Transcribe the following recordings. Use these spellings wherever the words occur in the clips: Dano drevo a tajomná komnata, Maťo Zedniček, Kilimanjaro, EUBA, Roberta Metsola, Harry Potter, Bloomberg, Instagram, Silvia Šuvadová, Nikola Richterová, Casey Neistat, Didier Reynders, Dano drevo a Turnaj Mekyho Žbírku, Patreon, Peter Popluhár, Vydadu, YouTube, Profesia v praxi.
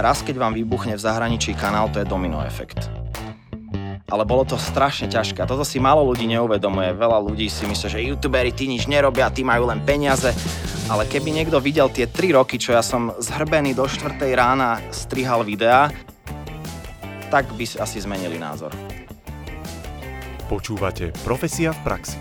Raz, keď vám vybuchne v zahraničí kanál, to je domino efekt. Ale bolo to strašne ťažké. Toto si málo ľudí neuvedomuje. Veľa ľudí si myslí, že youtuberi tí nič nerobia, tí majú len peniaze. Ale keby niekto videl tie 3 roky, čo ja som zhrbený do 4 rána strihal videá, tak by si asi zmenili názor. Počúvate Profesia v praxi.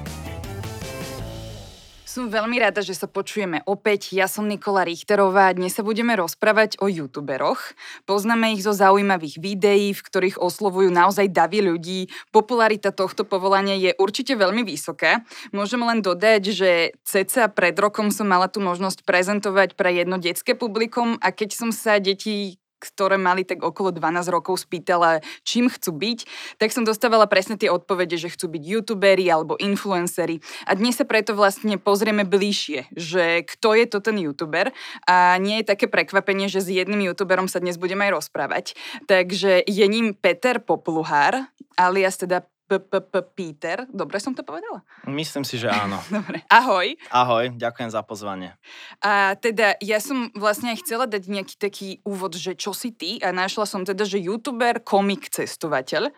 Som veľmi rada, že sa počujeme opäť. Ja som Nikola Richterová a dnes sa budeme rozprávať o youtuberoch. Poznáme ich zo zaujímavých videí, v ktorých oslovujú naozaj davy ľudí. Popularita tohto povolania je určite veľmi vysoká. Môžem len dodať, že ceca pred rokom som mala tú možnosť prezentovať pre jedno detské publikum a keď som sa deti, ktoré mali tak okolo 12 rokov, spýtala, čím chcú byť, tak som dostávala presne tie odpovede, že chcú byť youtuberi alebo influenceri. A dnes sa preto vlastne pozrieme bližšie, že kto je to ten youtuber a nie je také prekvapenie, že s jedným youtuberom sa dnes budeme aj rozprávať. Takže je ním Peter Popluhár, alias teda Peter. Dobre som to povedala? Myslím si, že áno. Dobre. Ahoj. Ahoj, ďakujem za pozvanie. A teda ja som vlastne aj chcela dať nejaký taký úvod, že čo si ty, a našla som teda, že youtuber, komik, cestovateľ.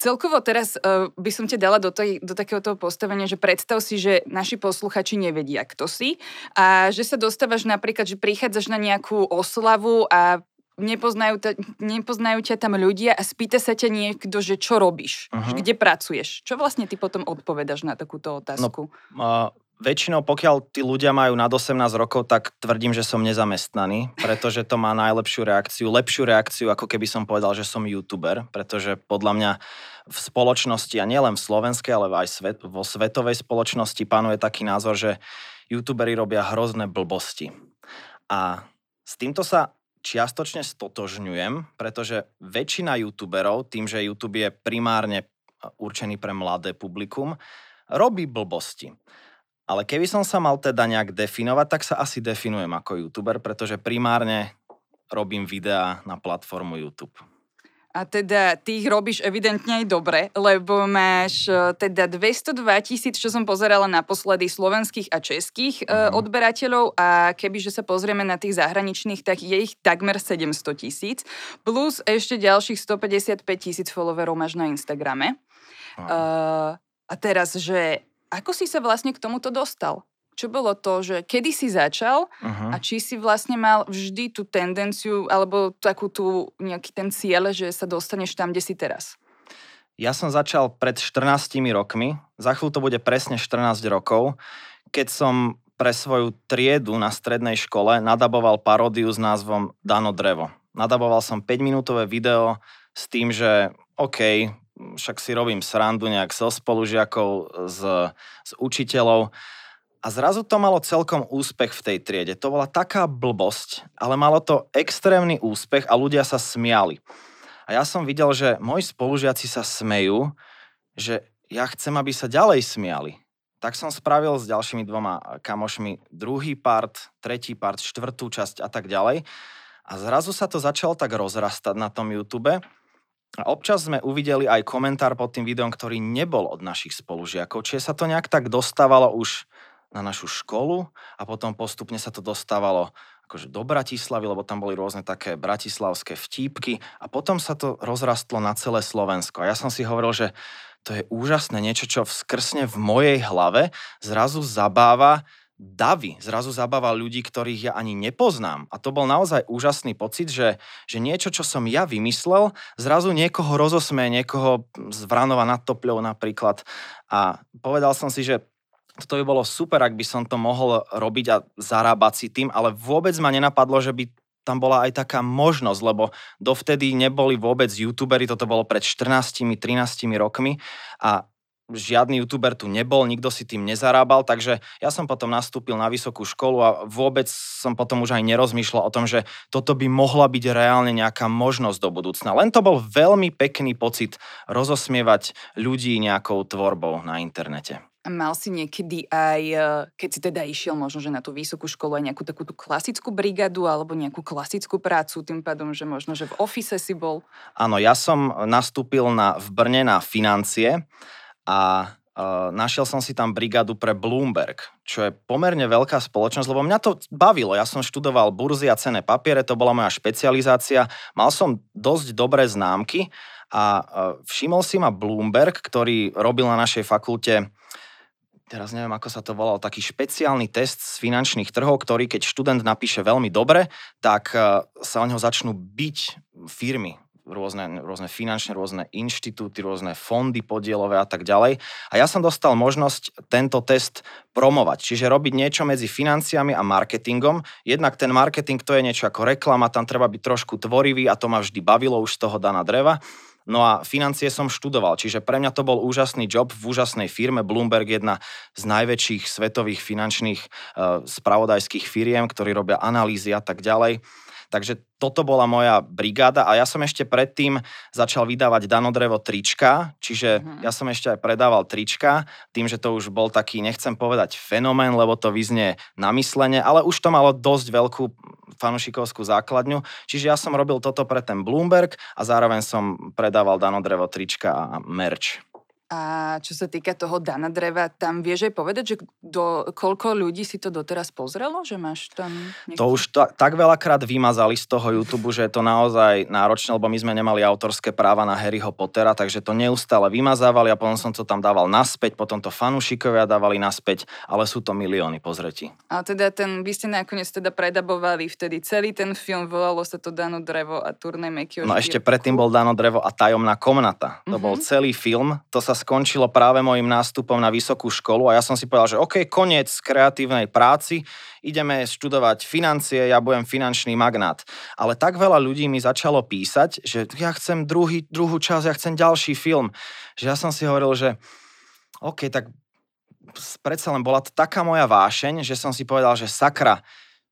Celkovo teraz by som ťa dala do takého toho postavenia, že predstav si, že naši posluchači nevedia, kto si a že sa dostávaš napríklad, že prichádzaš na nejakú oslavu a nepoznajú ťa tam ľudia a spýta sa ťa niekto, že čo robíš, kde pracuješ. Čo vlastne ty potom odpovedaš na takúto otázku? No, väčšinou, pokiaľ tí ľudia majú nad 18 rokov, tak tvrdím, že som nezamestnaný, pretože to má najlepšiu reakciu, lepšiu reakciu, ako keby som povedal, že som youtuber, pretože podľa mňa v spoločnosti, a nielen v slovenskej, ale aj vo svetovej spoločnosti panuje taký názor, že youtuberi robia hrozné blbosti. A s týmto sa čiastočne stotožňujem, pretože väčšina youtuberov, tým, že YouTube je primárne určený pre mladé publikum, robí blbosti. Ale keby som sa mal teda nejak definovať, tak sa asi definujem ako youtuber, pretože primárne robím videá na platformu YouTube. A teda ty ich robíš evidentne aj dobre, lebo máš teda 202 000, čo som pozerala naposledy, slovenských a českých odberateľov, a kebyže sa pozrieme na tých zahraničných, tak je ich takmer 700 000, plus ešte ďalších 155 000 followerov máš na Instagrame. A teraz, že ako si sa vlastne k tomuto dostal? Čo bolo to, že kedy si začal a či si vlastne mal vždy tú tendenciu alebo takú tú nejaký ten cieľ, že sa dostaneš tam, kde si teraz? Ja som začal pred 14 rokmi, za chvíľu to bude presne 14 rokov, keď som pre svoju triedu na strednej škole nadaboval paródiu s názvom Dano drevo. Nadaboval som 5-minútové video s tým, že OK, však si robím srandu nejak so spolužiakov, s učiteľov. A zrazu to malo celkom úspech v tej triede. To bola taká blbosť, ale malo to extrémny úspech a ľudia sa smiali. A ja som videl, že moji spolužiaci sa smejú, že ja chcem, aby sa ďalej smiali. Tak som spravil s ďalšími 2 kamošmi druhý part, tretí part, 4. časť a tak ďalej. A zrazu sa to začalo tak rozrastať na tom YouTube. A občas sme uvideli aj komentár pod tým videom, ktorý nebol od našich spolužiakov. Čiže sa to nejak tak dostávalo už na našu školu a potom postupne sa to dostávalo akože do Bratislavy, lebo tam boli rôzne také bratislavské vtípky a potom sa to rozrastlo na celé Slovensko. A ja som si hovoril, že to je úžasné niečo, čo vskrsne v mojej hlave, zrazu zabáva davy, zrazu zabáva ľudí, ktorých ja ani nepoznám. A to bol naozaj úžasný pocit, že niečo, čo som ja vymyslel, zrazu niekoho rozosmeje, niekoho z Vranova nad Topľou napríklad. A povedal som si, že toto by bolo super, ak by som to mohol robiť a zarábať si tým, ale vôbec ma nenapadlo, že by tam bola aj taká možnosť, lebo dovtedy neboli vôbec youtuberi, toto bolo pred 14-13 rokmi a žiadny youtuber tu nebol, nikto si tým nezarábal, takže ja som potom nastúpil na vysokú školu a vôbec som potom už aj nerozmýšľal o tom, že toto by mohla byť reálne nejaká možnosť do budúcna. Len to bol veľmi pekný pocit rozosmievať ľudí nejakou tvorbou na internete. A mal si niekedy aj, keď si teda išiel možno, že na tú vysokú školu, aj nejakú takú tú klasickú brigádu alebo nejakú klasickú prácu, tým pádom, že možno, že v office si bol? Áno, ja som nastúpil v Brne na financie a Našiel som si tam brigádu pre Bloomberg, čo je pomerne veľká spoločnosť, lebo mňa to bavilo. Ja som študoval burzy a cenné papiere, to bola moja špecializácia. Mal som dosť dobré známky a všimol si ma Bloomberg, ktorý robil na našej fakulte, teraz neviem, ako sa to volal, taký špeciálny test z finančných trhov, ktorý, keď študent napíše veľmi dobre, tak sa o neho začnú biť firmy. Rôzne finančné, rôzne inštitúty, rôzne fondy podielové a tak ďalej. A ja som dostal možnosť tento test promovať, čiže robiť niečo medzi financiami a marketingom. Jednak ten marketing, to je niečo ako reklama, tam treba byť trošku tvorivý a to ma vždy bavilo už z toho Dana Dreva. No a financie som študoval, čiže pre mňa to bol úžasný job v úžasnej firme. Bloomberg, jedna z najväčších svetových finančných spravodajských firiem, ktorí robia analýzy a tak ďalej. Takže toto bola moja brigáda a ja som ešte predtým začal vydávať Dano drevo trička, čiže ja som ešte aj predával trička, tým, že to už bol taký, nechcem povedať fenomén, lebo to vyznie namyslene, ale už to malo dosť veľkú fanušikovskú základňu, čiže ja som robil toto pre ten Bloomberg a zároveň som predával Dano drevo trička a merch. A čo sa týka toho Dana Dreva, tam vieš aj povedať, že koľko ľudí si to doteraz pozrelo? Že máš tam niekto? To už tak veľakrát vymazali z toho YouTube, že je to naozaj náročné, lebo my sme nemali autorské práva na Harryho Pottera, takže to neustále vymazávali a potom som to tam dával naspäť, potom to fanúšikovia dávali naspäť, ale sú to milióny pozretí. A teda vy ste nakoniec teda predabovali vtedy celý ten film, volalo sa to Dano drevo a Turnaj Mekyho Žbírku. No ešte predtým bol Dano drevo a tajomná komnata. To bol celý film, to sa skončilo práve mojim nástupom na vysokú školu a ja som si povedal, že OK, koniec kreatívnej práci, ideme študovať financie, ja budem finančný magnát. Ale tak veľa ľudí mi začalo písať, že ja chcem druhú časť, ja chcem ďalší film. Že ja som si hovoril, že OK, tak predsa len bola to taká moja vášeň, že som si povedal, že sakra,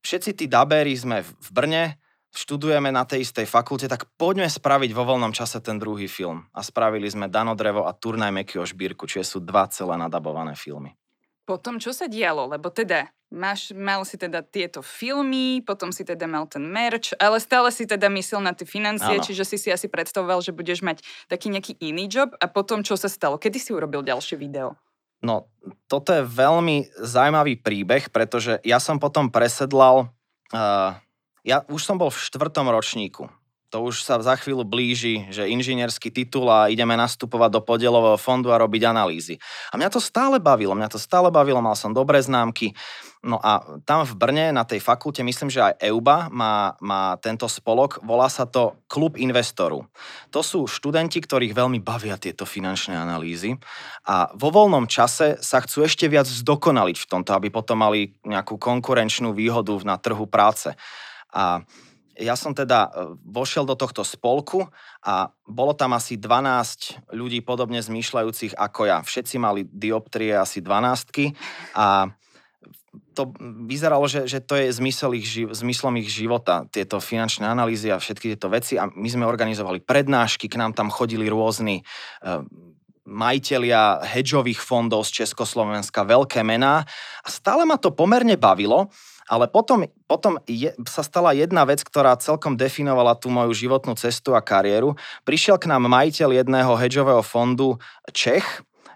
všetci tí dabéri sme v Brne, študujeme na tej istej fakulte, tak poďme spraviť vo voľnom čase ten druhý film. A spravili sme Dano drevo a Turnaj Mekyho Žbírku, čiže sú dva celé nadabované filmy. Potom čo sa dialo? Lebo teda mal si teda tieto filmy, potom si teda mal ten merch, ale stále si teda myslel na tie financie, áno. Čiže si si asi predstavoval, že budeš mať taký nejaký iný job. A potom čo sa stalo? Kedy si urobil ďalšie video? No, toto je veľmi zaujímavý príbeh, pretože ja som potom presedlal... Ja už som bol v 4. ročníku. To už sa za chvíľu blíži, že inžinierský titul a ideme nastupovať do podielového fondu a robiť analýzy. A mňa to stále bavilo, mal som dobré známky. No a tam v Brne na tej fakulte, myslím, že aj EUBA má tento spolok, volá sa to Klub investorov. To sú študenti, ktorých veľmi bavia tieto finančné analýzy a vo voľnom čase sa chcú ešte viac zdokonaliť v tomto, aby potom mali nejakú konkurenčnú výhodu na trhu práce. A ja som teda vošiel do tohto spolku a bolo tam asi 12 ľudí podobne zmýšľajúcich ako ja. Všetci mali dioptrie asi 12 a to vyzeralo, že to je zmyslom ich života, tieto finančné analýzy a všetky tieto veci. A my sme organizovali prednášky, k nám tam chodili rôzni majitelia hedžových fondov z Československa, veľké mená. A stále ma to pomerne bavilo. Ale potom sa stala jedna vec, ktorá celkom definovala tú moju životnú cestu a kariéru. Prišiel k nám majiteľ jedného hedžového fondu Čech,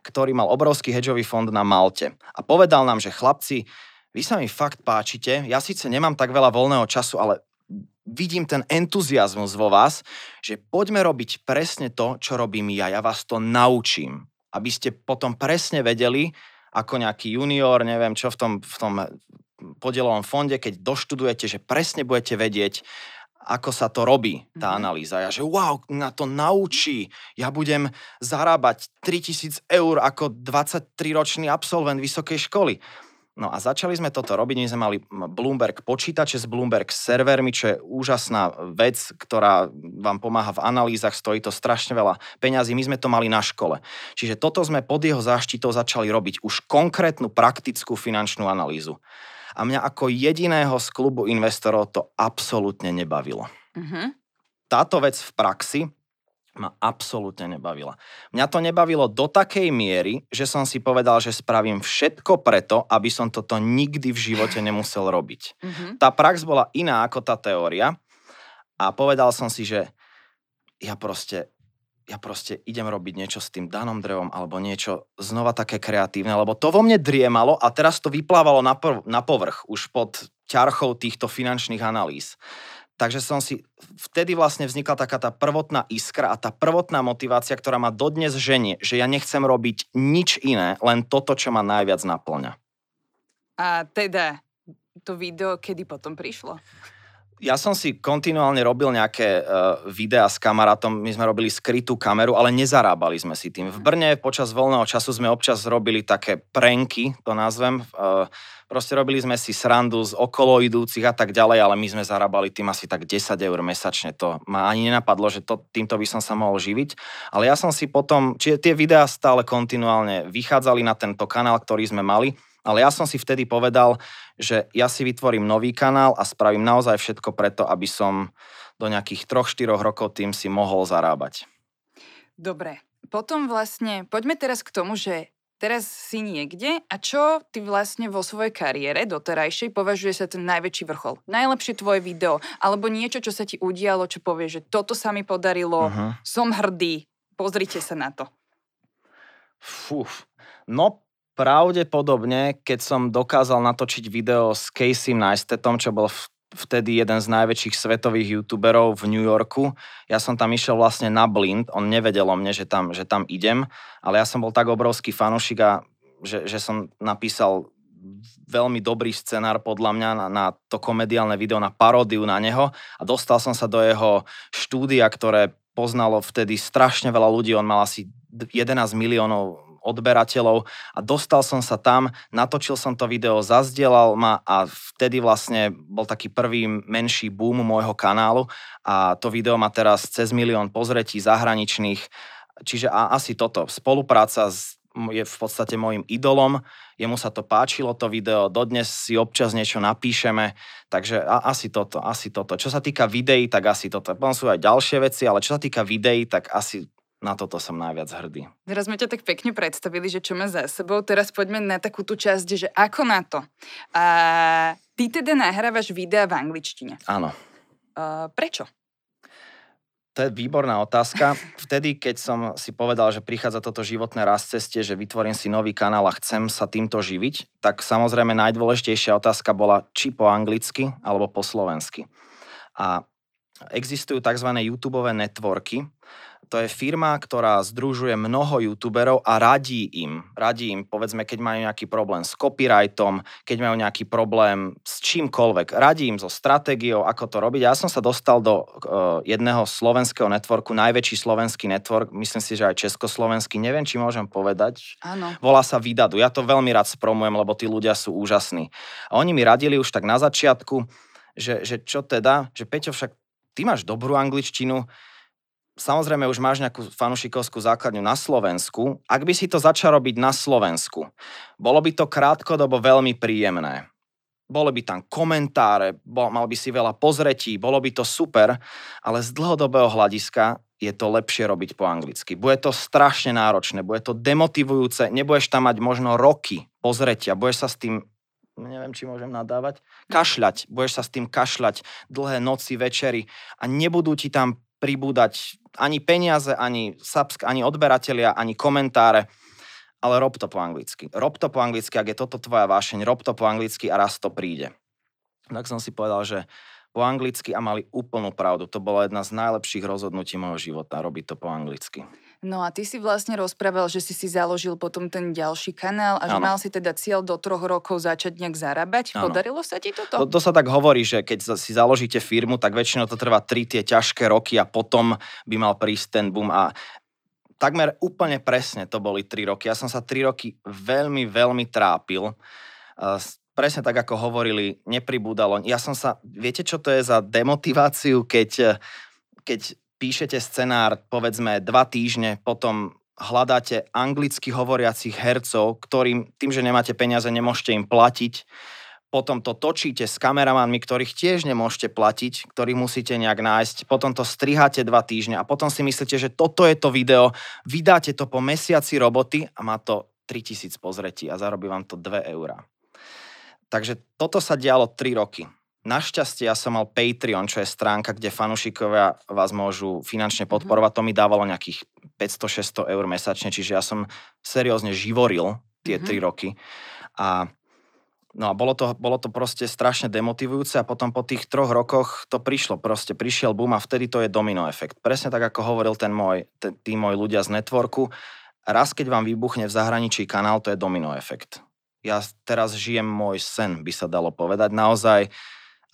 ktorý mal obrovský hedžový fond na Malte. A povedal nám, že chlapci, vy sa mi fakt páčite, ja síce nemám tak veľa voľného času, ale vidím ten entuziasmus vo vás, že poďme robiť presne to, čo robím ja. Ja vás to naučím, aby ste potom presne vedeli, ako nejaký junior, neviem čo v tom podielovom fonde, keď doštudujete, že presne budete vedieť, ako sa to robí, tá analýza. Ja, že wow, na to naučí. Ja budem zarábať 3 000 eur ako 23-ročný absolvent vysokej školy. No a začali sme toto robiť, my sme mali Bloomberg počítače s Bloomberg servermi, čo je úžasná vec, ktorá vám pomáha v analýzach, stojí to strašne veľa peňazí, my sme to mali na škole. Čiže toto sme pod jeho záštitou začali robiť už konkrétnu praktickú finančnú analýzu. A mňa ako jediného z klubu investorov to absolútne nebavilo. Táto vec v praxi ma absolútne nebavila. Mňa to nebavilo do takej miery, že som si povedal, že spravím všetko preto, aby som toto nikdy v živote nemusel robiť. Tá prax bola iná ako tá teória a povedal som si, že ja proste ja proste idem robiť niečo s tým Danom drevom alebo niečo znova také kreatívne, lebo to vo mne driemalo a teraz to vyplávalo na povrch už pod ťarchou týchto finančných analýz. Takže som si, vtedy vlastne vznikla taká tá prvotná iskra a tá prvotná motivácia, ktorá ma dodnes ženie, že ja nechcem robiť nič iné, len toto, čo ma najviac naplňa. A teda to video kedy potom prišlo? Ja som si kontinuálne robil nejaké videá s kamarátom, my sme robili skrytú kameru, ale nezarábali sme si tým. V Brne počas voľného času sme občas robili také pranky, to nazvem. Proste robili sme si srandu z okoloidúcich a tak ďalej, ale my sme zarábali tým asi tak 10 eur mesačne. To ma ani nenapadlo, že týmto by som sa mohol živiť. Ale ja som si potom, čiže tie videá stále kontinuálne vychádzali na tento kanál, ktorý sme mali, ale ja som si vtedy povedal, že ja si vytvorím nový kanál a spravím naozaj všetko preto, aby som do nejakých 3-4 rokov tým si mohol zarábať. Dobre, potom vlastne poďme teraz k tomu, že teraz si niekde a čo ty vlastne vo svojej kariére doterajšej považuje sa ten najväčší vrchol? Najlepšie tvoje video alebo niečo, čo sa ti udialo, čo povie, že toto sa mi podarilo, som hrdý, pozrite sa na to. Pravdepodobne, keď som dokázal natočiť video s Caseym Neistatom, čo bol vtedy jeden z najväčších svetových youtuberov v New Yorku, ja som tam išiel vlastne na blind, on nevedel o mne, že tam idem, ale ja som bol tak obrovský fanúšik a že som napísal veľmi dobrý scenár podľa mňa na to komediálne video, na paródiu na neho a dostal som sa do jeho štúdia, ktoré poznalo vtedy strašne veľa ľudí, on mal asi 11 miliónov odberateľov a dostal som sa tam, natočil som to video, zazdielal ma a vtedy vlastne bol taký prvý menší boom môjho kanálu a to video má teraz cez 1 milión pozretí zahraničných, čiže asi toto, spolupráca je v podstate môjim idolom, jemu sa to páčilo to video, dodnes si občas niečo napíšeme, takže asi toto. Čo sa týka videí, tak asi toto, potom sú aj ďalšie veci, ale čo sa týka videí, tak asi na toto som najviac hrdý. Teraz sme ťa tak pekne predstavili, že čo má za sebou. Teraz poďme na takú tú časť, že ako na to. A ty teda nahrávaš videa v angličtine. Áno. Prečo? To je výborná otázka. Vtedy, keď som si povedal, že prichádza toto životné rozcestie, že vytvorím si nový kanál a chcem sa týmto živiť, tak samozrejme najdôležitejšia otázka bola, či po anglicky alebo po slovensky. A existujú tzv. YouTubeové networky. To je firma, ktorá združuje mnoho youtuberov a radí im, povedzme, keď majú nejaký problém s copyrightom, keď majú nejaký problém s čímkoľvek, radí im so stratégiou, ako to robiť. Ja som sa dostal do jedného slovenského networku, najväčší slovenský network, myslím si, že aj československý, neviem, či môžem povedať. Áno. Volá sa Vydadu. Ja to veľmi rád spromujem, lebo tí ľudia sú úžasní. A oni mi radili už tak na začiatku, že čo teda, že Peťo, však ty máš dobrú angličtinu, samozrejme, už máš nejakú fanušikovskú základňu na Slovensku. Ak by si to začal robiť na Slovensku, bolo by to krátkodobo veľmi príjemné. Bolo by tam komentáre, mal by si veľa pozretí, bolo by to super, ale z dlhodobého hľadiska je to lepšie robiť po anglicky. Bude to strašne náročné, bude to demotivujúce, nebudeš tam mať možno roky pozretia, budeš sa s tým, neviem, či môžem nadávať, kašľať, budeš sa s tým kašľať dlhé noci, večery a nebudú ti tam pribúdať ani peniaze, ani subs, ani odberatelia, ani komentáre, ale rob to po anglicky. Rob to po anglicky, ak je toto tvoja vášeň, rob to po anglicky a raz to príde. Tak som si povedal, že po anglicky a mali úplnú pravdu. To bola jedna z najlepších rozhodnutí môjho života, robiť to po anglicky. No a ty si vlastne rozprával, že si založil potom ten ďalší kanál a že mal si teda cieľ do 3 rokov začať nejak zarábať. Ano. Podarilo sa ti toto? To sa tak hovorí, že keď si založíte firmu, tak väčšinou to trvá 3 tie ťažké roky a potom by mal prísť ten boom a takmer úplne presne to boli 3 roky. Ja som sa 3 roky veľmi, veľmi trápil. Presne tak, ako hovorili, nepribúdalo. Ja som sa, viete, čo to je za demotiváciu, keď píšete scenár, povedzme, 2 týždne, potom hľadáte anglicky hovoriacich hercov, ktorým, tým, že nemáte peniaze, nemôžete im platiť. Potom to točíte s kameramanmi, ktorých tiež nemôžete platiť, ktorých musíte nejak nájsť. Potom to striháte 2 týždne a potom si myslíte, že toto je to video, vydáte to po mesiaci roboty a má to 3000 pozretí a zarobí vám to 2 eurá. Takže toto sa dialo 3 roky. Našťastie ja som mal Patreon, čo je stránka, kde fanúšikovia vás môžu finančne podporovať. To mi dávalo nejakých 500-600 eur mesačne, čiže ja som seriózne živoril tie 3 roky. A, no a bolo to proste strašne demotivujúce a potom po tých 3 rokoch to prišlo. Proste prišiel boom a vtedy to je domino efekt. Presne tak, ako hovoril tí moji ľudia z networku. Raz, keď vám vybuchne v zahraničí kanál, to je domino efekt. Ja teraz žijem môj sen, by sa dalo povedať. Naozaj...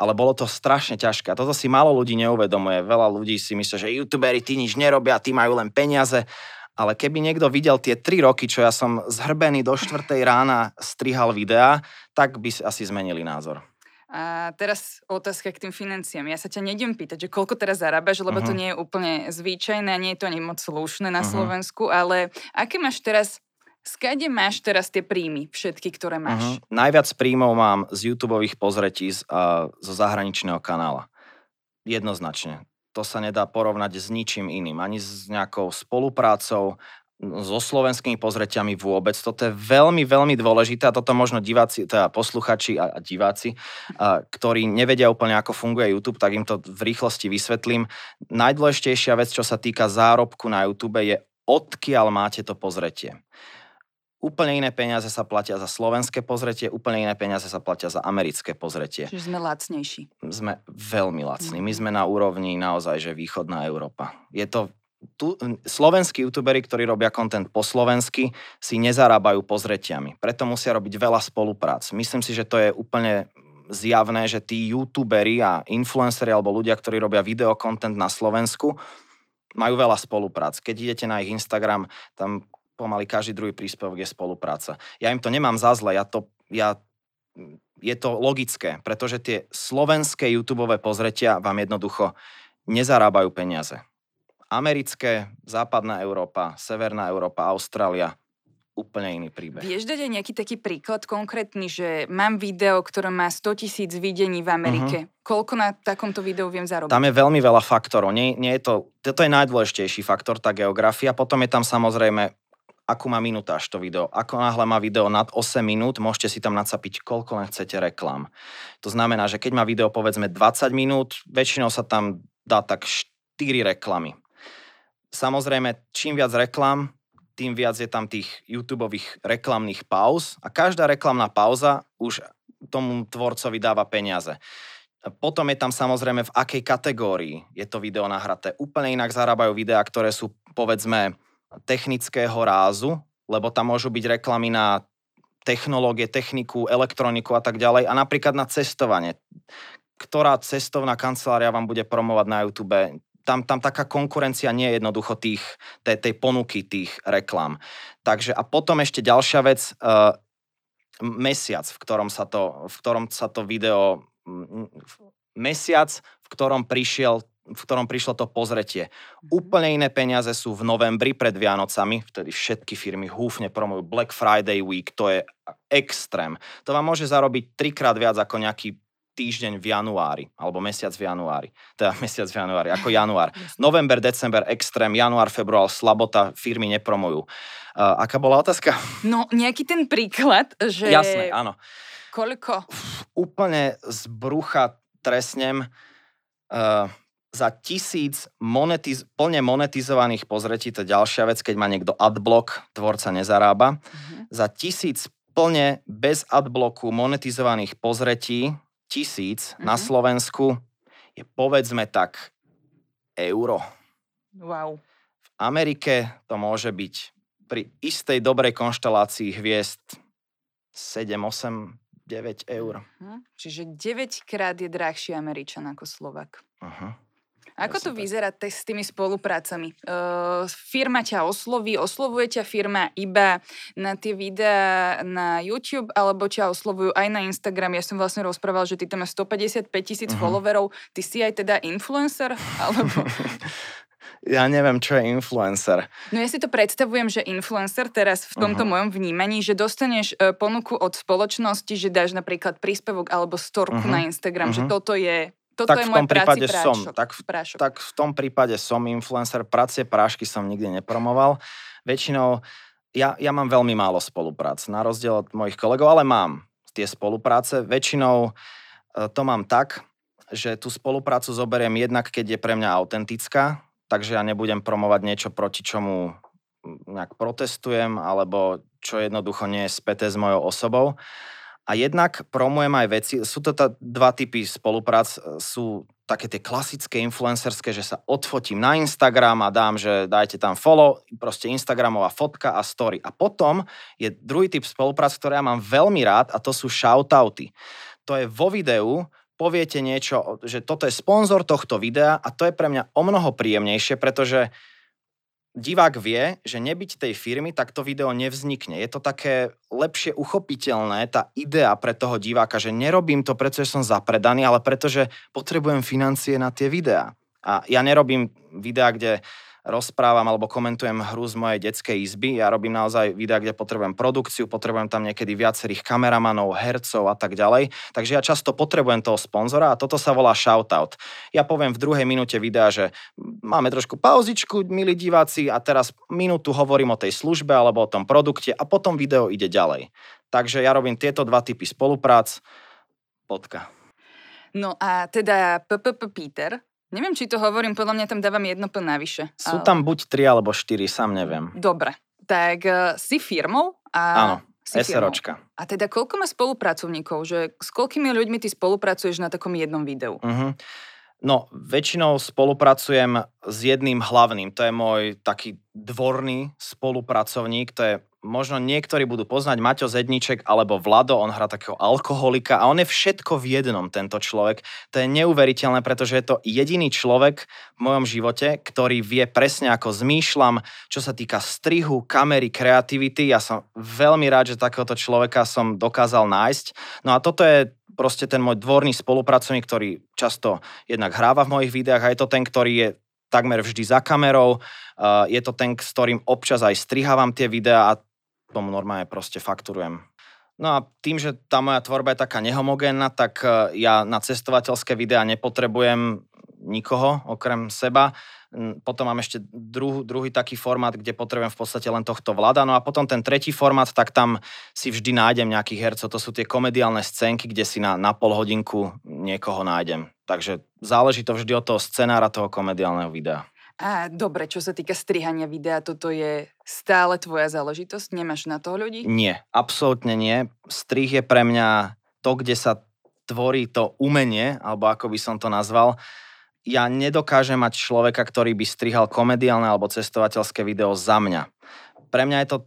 Ale bolo to strašne ťažké. Toto si málo ľudí neuvedomuje. Veľa ľudí si myslí, že youtuberi tí nič nerobia, tí majú len peniaze. Ale keby niekto videl tie 3 roky, čo ja som zhrbený do 4:00 rána strihal videá, tak by asi zmenili názor. A teraz otázka k tým financiám. Ja sa ťa nejdem pýtať, že koľko teraz zarábaš, lebo to nie je úplne zvyčajné a nie je to ani moc slušné na Slovensku, ale aké máš teraz... Skade máš teraz tie príjmy, všetky, ktoré máš? Najviac príjmov mám z YouTubeových pozretí zo zahraničného kanála. Jednoznačne. To sa nedá porovnať s ničím iným. Ani s nejakou spoluprácou, so slovenskými pozretiami vôbec. Toto je veľmi, veľmi dôležité a toto možno diváci, teda posluchači a diváci, ktorí nevedia úplne, ako funguje YouTube, tak im to v rýchlosti vysvetlím. Najdôležitejšia vec, čo sa týka zárobku na YouTube, je odkiaľ máte to pozretie. Úplne iné peniaze sa platia za slovenské pozretie, úplne iné peniaze sa platia za americké pozretie. Čiže sme lacnejší. Sme veľmi lacní. My sme na úrovni naozaj, že východná Európa. Je to... Slovenskí youtuberi, ktorí robia content po slovensky, si nezarábajú pozretiami. Preto musia robiť veľa spoluprác. Myslím si, že to je úplne zjavné, že tí youtuberi a influenceri alebo ľudia, ktorí robia videokontent na Slovensku, majú veľa spoluprác. Keď idete na ich Instagram, tam... pomaly každý druhý príspevok je spolupráca. Ja im to nemám za zle, je to logické, pretože tie slovenské YouTubeové pozretia vám jednoducho nezarábajú peniaze. Americké, západná Európa, severná Európa, Austrália, úplne iný príbeh. Vieš dať aj nejaký taký príklad konkrétny, že mám video, ktoré má 100 000 videní v Amerike. Koľko na takomto videu viem zarobiť? Tam je veľmi veľa faktorov. Nie je toto je najdôležitejší faktor, tá geografia. Potom je tam samozrejme akú má minutáž to video. Ako náhle má video nad 8 minút, môžete si tam nacapiť, koľko len chcete reklám. To znamená, že keď má video povedzme 20 minút, väčšinou sa tam dá tak 4 reklamy. Samozrejme, čím viac reklám, tým viac je tam tých YouTubeových reklamných pauz a každá reklamná pauza už tomu tvorcovi dáva peniaze. Potom je tam samozrejme v akej kategórii je to video nahraté. Úplne inak zarábajú videá, ktoré sú povedzme technického rázu, lebo tam môžu byť reklamy na technológie, techniku, elektroniku a tak ďalej a napríklad na cestovanie. Ktorá cestovná kancelária vám bude promovať na YouTube? Tam taká konkurencia nie je jednoducho tej ponuky tých reklám. Takže a potom ešte ďalšia vec, mesiac, v ktorom sa to video v ktorom prišlo to pozretie. Úplne iné peniaze sú v novembri pred Vianocami, vtedy všetky firmy húfne promujú Black Friday Week, to je extrém. To vám môže zarobiť 3-krát viac ako nejaký týždeň v januári, alebo mesiac v januári, ako január. November, december, extrém, január, február, slabota, firmy nepromujú. Aká bola otázka? No, nejaký ten príklad, že... Jasné, áno. Koľko? Úplne z brucha tresnem... Za 1000 plne monetizovaných pozretí, to je ďalšia vec, keď má niekto adblock, tvorca nezarába. Za 1000 plne bez adblocku monetizovaných pozretí, 1000 na Slovensku je povedzme tak euro. Wow. V Amerike to môže byť pri istej dobrej konštelácii hviezd 7-8 9 eur. Čiže 9-krát je drahší Američan ako Slovák. Ako to vyzerá s tými spoluprácami? Firma ťa oslovuje ťa firma iba na tie videá na YouTube, alebo ťa oslovujú aj na Instagram. Ja som vlastne rozprával, že ty tam máš 155 000 followerov. Ty si aj teda influencer? Alebo... Ja neviem, čo je influencer. No ja si to predstavujem, že influencer teraz v tomto mojom vnímaní, že dostaneš ponuku od spoločnosti, že dáš napríklad príspevok alebo storku na Instagram, že toto je... Toto tak je môj práci prášok. Tak v tom prípade som influencer. Práce prášky som nikdy nepromoval. Väčšinou, ja mám veľmi málo spoluprác, na rozdiel od mojich kolegov, ale mám tie spolupráce. Väčšinou to mám tak, že tú spoluprácu zoberiem jednak, keď je pre mňa autentická, takže ja nebudem promovať niečo, proti čomu nejak protestujem, alebo čo jednoducho nie je späté s mojou osobou. A jednak promujem aj veci, sú to dva typy spoluprác, sú také tie klasické influencerské, že sa odfotím na Instagram a dám, že dajte tam follow, proste Instagramová fotka a story. A potom je druhý typ spoluprác, ktoré ja mám veľmi rád, a to sú shoutouty. To je vo videu, poviete niečo, že toto je sponzor tohto videa, a to je pre mňa o mnoho príjemnejšie, pretože divák vie, že nebyť tej firmy, tak to video nevznikne. Je to také lepšie uchopiteľné, tá idea pre toho diváka, že nerobím to, pretože som zapredaný, ale pretože potrebujem financie na tie videá. A ja nerobím videá, kde rozprávam alebo komentujem hru z mojej detskej izby. Ja robím naozaj videá, kde potrebujem produkciu, potrebujem tam niekedy viacerých kameramanov, hercov a tak ďalej. Takže ja často potrebujem toho sponzora a toto sa volá shoutout. Ja poviem v druhej minúte videa, že máme trošku pauzičku, milí diváci, a teraz minútu hovorím o tej službe alebo o tom produkte a potom video ide ďalej. Takže ja robím tieto dva typy spoluprác. Potka. No a teda Peter, neviem, či to hovorím, podľa mňa tam dávam 1P navyše. Sú tam buď 3 alebo 4, sám neviem. Dobre, tak si firmou a... Áno, si SROčka. Firmou. A teda koľko má spolupracovníkov? Že s koľkými ľuďmi ty spolupracuješ na takom jednom videu? Uh-huh. No, väčšinou spolupracujem s jedným hlavným. To je môj taký dvorný spolupracovník, to je... Možno niektorí budú poznať Maťo Zedniček alebo Vlado, on hrá takého alkoholika a on je všetko v jednom, tento človek. To je neuveriteľné, pretože je to jediný človek v mojom živote, ktorý vie presne, ako zmýšľam, čo sa týka strihu, kamery, kreativity. Ja som veľmi rád, že takéhoto človeka som dokázal nájsť. No a toto je proste ten môj dvorný spolupracovník, ktorý často jednak hráva v mojich videách, a je to ten, ktorý je takmer vždy za kamerou. Je to ten, s ktorým občas aj strihávam tie videá, a tomu normálne proste fakturujem. No a tým, že tá moja tvorba je taká nehomogénna, tak ja na cestovateľské videá nepotrebujem nikoho okrem seba. Potom mám ešte druhý taký formát, kde potrebujem v podstate len tohto Vlada. No a potom ten tretí formát, tak tam si vždy nájdem nejakých hercov. To sú tie komediálne scénky, kde si na pol hodinku niekoho nájdem. Takže záleží to vždy od toho scenára toho komediálneho videa. Á, dobre, čo sa týka strihania videa, toto je stále tvoja záležitosť? Nemáš na to ľudí? Nie, absolútne nie. Strih je pre mňa to, kde sa tvorí to umenie, alebo ako by som to nazval. Ja nedokážem mať človeka, ktorý by strihal komediálne alebo cestovateľské video za mňa. Pre mňa je to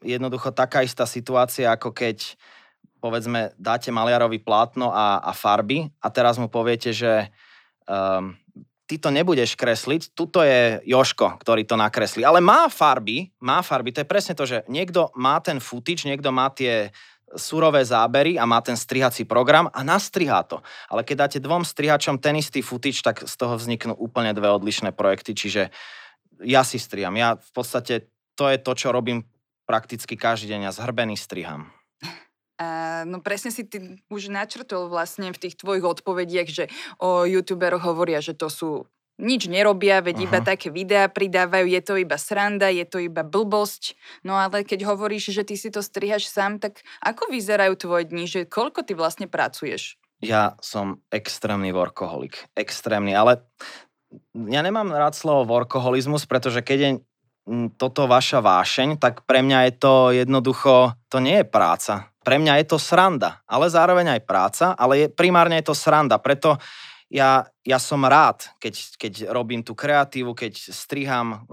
jednoducho taká istá situácia, ako keď, povedzme, dáte maliarovi plátno a farby a teraz mu poviete, že... Ty to nebudeš kresliť, tuto je Joško, ktorý to nakreslí. Ale má farby, to je presne to, že niekto má ten footage, niekto má tie surové zábery a má ten strihací program a nastrihá to. Ale keď dáte dvom strihačom ten istý footage, tak z toho vzniknú úplne dve odlišné projekty, čiže ja si striham. Ja v podstate, to je to, čo robím prakticky každý deň, ja zhrbený striham. No presne si ty už načrtol vlastne v tých tvojich odpovediach, že o youtuberoch hovoria, že to sú nič nerobia, veď iba také videá pridávajú, je to iba sranda, je to iba blbosť. No ale keď hovoríš, že ty si to strihaš sám, tak ako vyzerajú tvoje dni, že koľko ty vlastne pracuješ? Ja som extrémny workoholik, extrémny, ale ja nemám rád slovo workoholizmus, pretože keď je toto vaša vášeň, tak pre mňa je to jednoducho, to nie je práca. Pre mňa je to sranda, ale zároveň aj práca, ale primárne je to sranda. Preto ja som rád, keď robím tú kreatívu, keď striham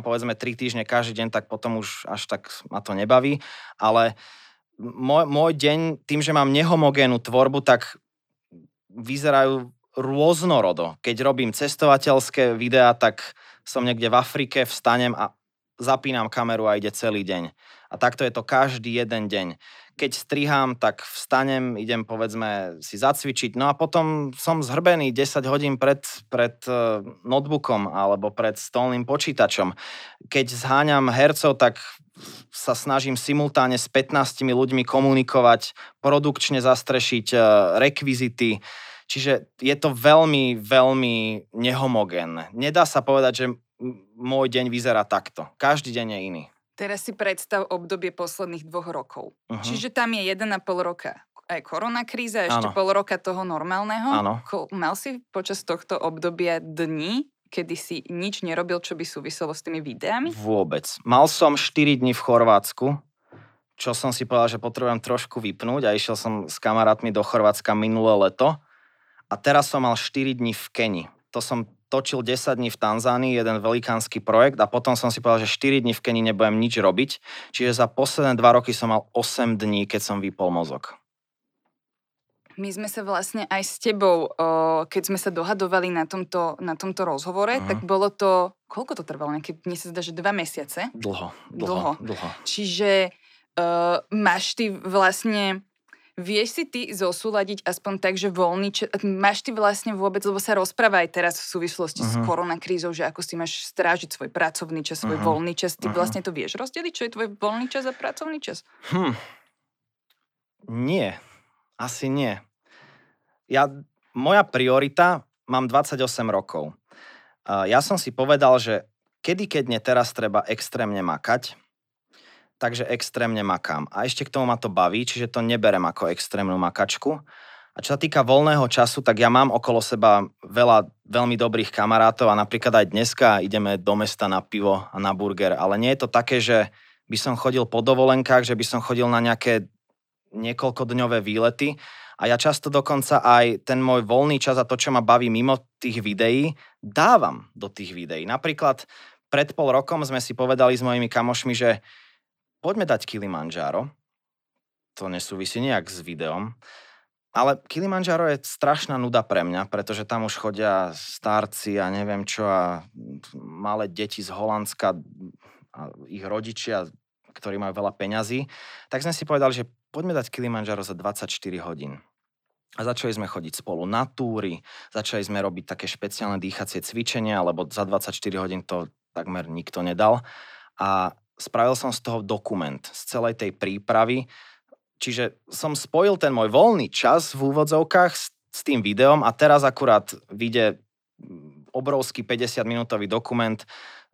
povedzme 3 týždne každý deň, tak potom už až tak ma to nebaví. Ale môj deň, tým, že mám nehomogénnu tvorbu, tak vyzerajú rôznorodo. Keď robím cestovateľské videá, tak som niekde v Afrike, vstanem a zapínam kameru a ide celý deň. A takto je to každý jeden deň. Keď strihám, tak vstanem, idem povedzme si zacvičiť, no a potom som zhrbený 10 hodín pred notebookom alebo pred stolným počítačom. Keď zháňam hercov, tak sa snažím simultáne s 15 ľuďmi komunikovať, produkčne zastrešiť rekvizity. Čiže je to veľmi, veľmi nehomogénne. Nedá sa povedať, že môj deň vyzerá takto. Každý deň je iný. Teraz si predstav obdobie posledných 2 rokov. Čiže tam je 1,5 roka. aj koronakríza, ešte pol roka toho normálneho. Áno. Mal si počas tohto obdobia dní, kedy si nič nerobil, čo by súviselo s tými videami? Vôbec. Mal som 4 dní v Chorvátsku, čo som si povedal, že potrebujem trošku vypnúť a išiel som s kamarátmi do Chorvátska minulé leto. A teraz som mal 4 dní v Keni. To som točil 10 dní v Tanzánii, jeden velikánsky projekt a potom som si povedal, že 4 dní v Keni nebudem nič robiť. Čiže za posledné 2 roky som mal 8 dní, keď som vypol mozog. My sme sa vlastne aj s tebou, keď sme sa dohadovali na tomto rozhovore, tak bolo to... Koľko to trvalo? Mne sa zdá, že 2 mesiace? Dlho. Čiže máš ty vlastne... Vieš si ty zosúľadiť aspoň tak, že voľný... Máš ty vlastne vôbec, lebo sa rozpráva aj teraz v súvislosti s koronakrízou, že ako si máš strážiť svoj pracovný čas, svoj voľný čas. Ty vlastne to vieš rozdeliť? Čo je tvoj voľný čas a pracovný čas? Nie. Asi nie. Moja priorita, mám 28 rokov. Ja som si povedal, že keď teraz treba extrémne makať, takže extrémne makám. A ešte k tomu ma to baví, čiže to neberem ako extrémnu makačku. A čo sa týka voľného času, tak ja mám okolo seba veľa veľmi dobrých kamarátov a napríklad aj dneska ideme do mesta na pivo a na burger. Ale nie je to také, že by som chodil po dovolenkách, že by som chodil na nejaké niekoľkodňové výlety a ja často dokonca aj ten môj voľný čas a to, čo ma baví mimo tých videí, dávam do tých videí. Napríklad pred 0,5 rokom sme si povedali s mojimi kamošmi, že poďme dať Kilimanjaro. To nesúvisí nejak s videom. Ale Kilimanjaro je strašná nuda pre mňa, pretože tam už chodia starci a neviem čo a malé deti z Holandska a ich rodičia, ktorí majú veľa peňazí. Tak sme si povedali, že poďme dať Kilimanjaro za 24 hodín. A začali sme chodiť spolu na túry, začali sme robiť také špeciálne dýchacie cvičenia, lebo za 24 hodín to takmer nikto nedal. A spravil som z toho dokument, z celej tej prípravy. Čiže som spojil ten môj voľný čas v úvodzovkách s tým videom a teraz akurát vyjde obrovský 50-minútový dokument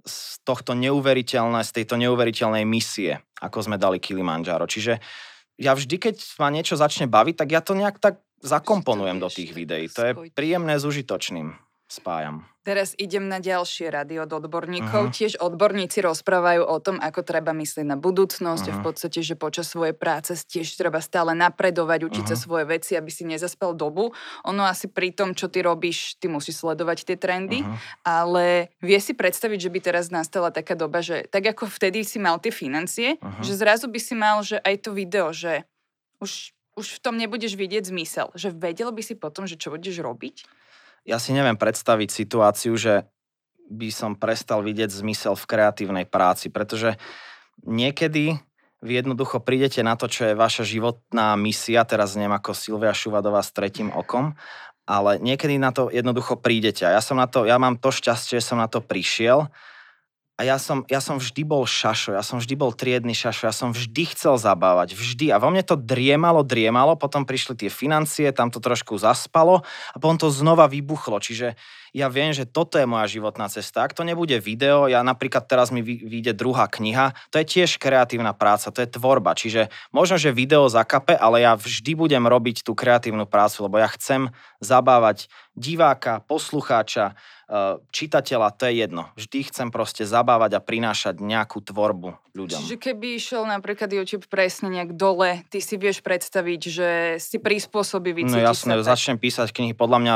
z tejto neuveriteľnej misie, ako sme dali Kilimanjaro. Čiže ja vždy, keď ma niečo začne baviť, tak ja to nejak tak zakomponujem do tých videí. To je príjemné s užitočným. Spájam. Teraz idem na ďalšie rady od odborníkov. Tiež odborníci rozprávajú o tom, ako treba myslieť na budúcnosť a v podstate, že počas svojej práce tiež treba stále napredovať, učiť sa svoje veci, aby si nezaspal dobu. Ono asi pri tom, čo ty robíš, ty musíš sledovať tie trendy, ale vie si predstaviť, že by teraz nastala taká doba, že tak ako vtedy si mal tie financie, že zrazu by si mal, že aj to video, že už v tom nebudeš vidieť zmysel. Že vedel by si potom, že čo budeš robiť? Ja si neviem predstaviť situáciu, že by som prestal vidieť zmysel v kreatívnej práci, pretože niekedy vy jednoducho prídete na to, čo je vaša životná misia, teraz neviem ako Silvia Šuvadová s Tretím okom, ale niekedy na to jednoducho prídete. A ja mám to šťastie, že som na to prišiel a ja som vždy bol šašo, ja som vždy bol triedny šašo, ja som vždy chcel zabávať, vždy. A vo mne to driemalo, potom prišli tie financie, tam to trošku zaspalo a potom to znova vybuchlo. Čiže ja viem, že toto je moja životná cesta. Ak to nebude video, ja napríklad teraz mi vyjde druhá kniha, to je tiež kreatívna práca, to je tvorba. Čiže možno, že video zakape, ale ja vždy budem robiť tú kreatívnu prácu, lebo ja chcem zabávať diváka, poslucháča, čitateľa, to je jedno. Vždy chcem proste zabávať a prinášať nejakú tvorbu ľuďom. Čiže keby išiel napríklad YouTube presne nejak dole, ty si vieš predstaviť, že si prispôsobí. No jasné, začnem písať knihy. Podľa mňa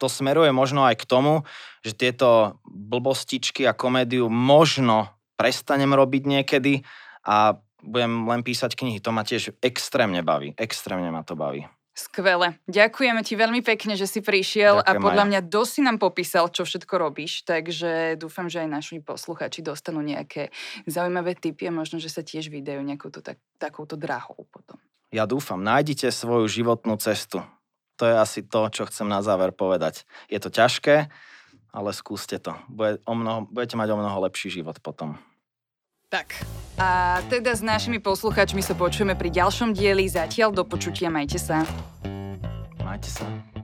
to smeruje možno aj k tomu, že tieto blbostičky a komédiu možno prestanem robiť niekedy a budem len písať knihy. To ma tiež extrémne baví. Extrémne ma to baví. Skvelé. Ďakujeme ti veľmi pekne, že si prišiel. Ďakujem, a podľa mňa dosť si nám popísal, čo všetko robíš, takže dúfam, že aj naši posluchači dostanú nejaké zaujímavé tipy a možno, že sa tiež vydajú nejakou takouto dráhou potom. Ja dúfam, nájdite svoju životnú cestu. To je asi to, čo chcem na záver povedať. Je to ťažké, ale skúste to. Budete mať o mnoho lepší život potom. Tak. A teda s našimi poslucháčmi sa počujeme pri ďalšom dieli. Zatiaľ do počutia, majte sa. Majte sa.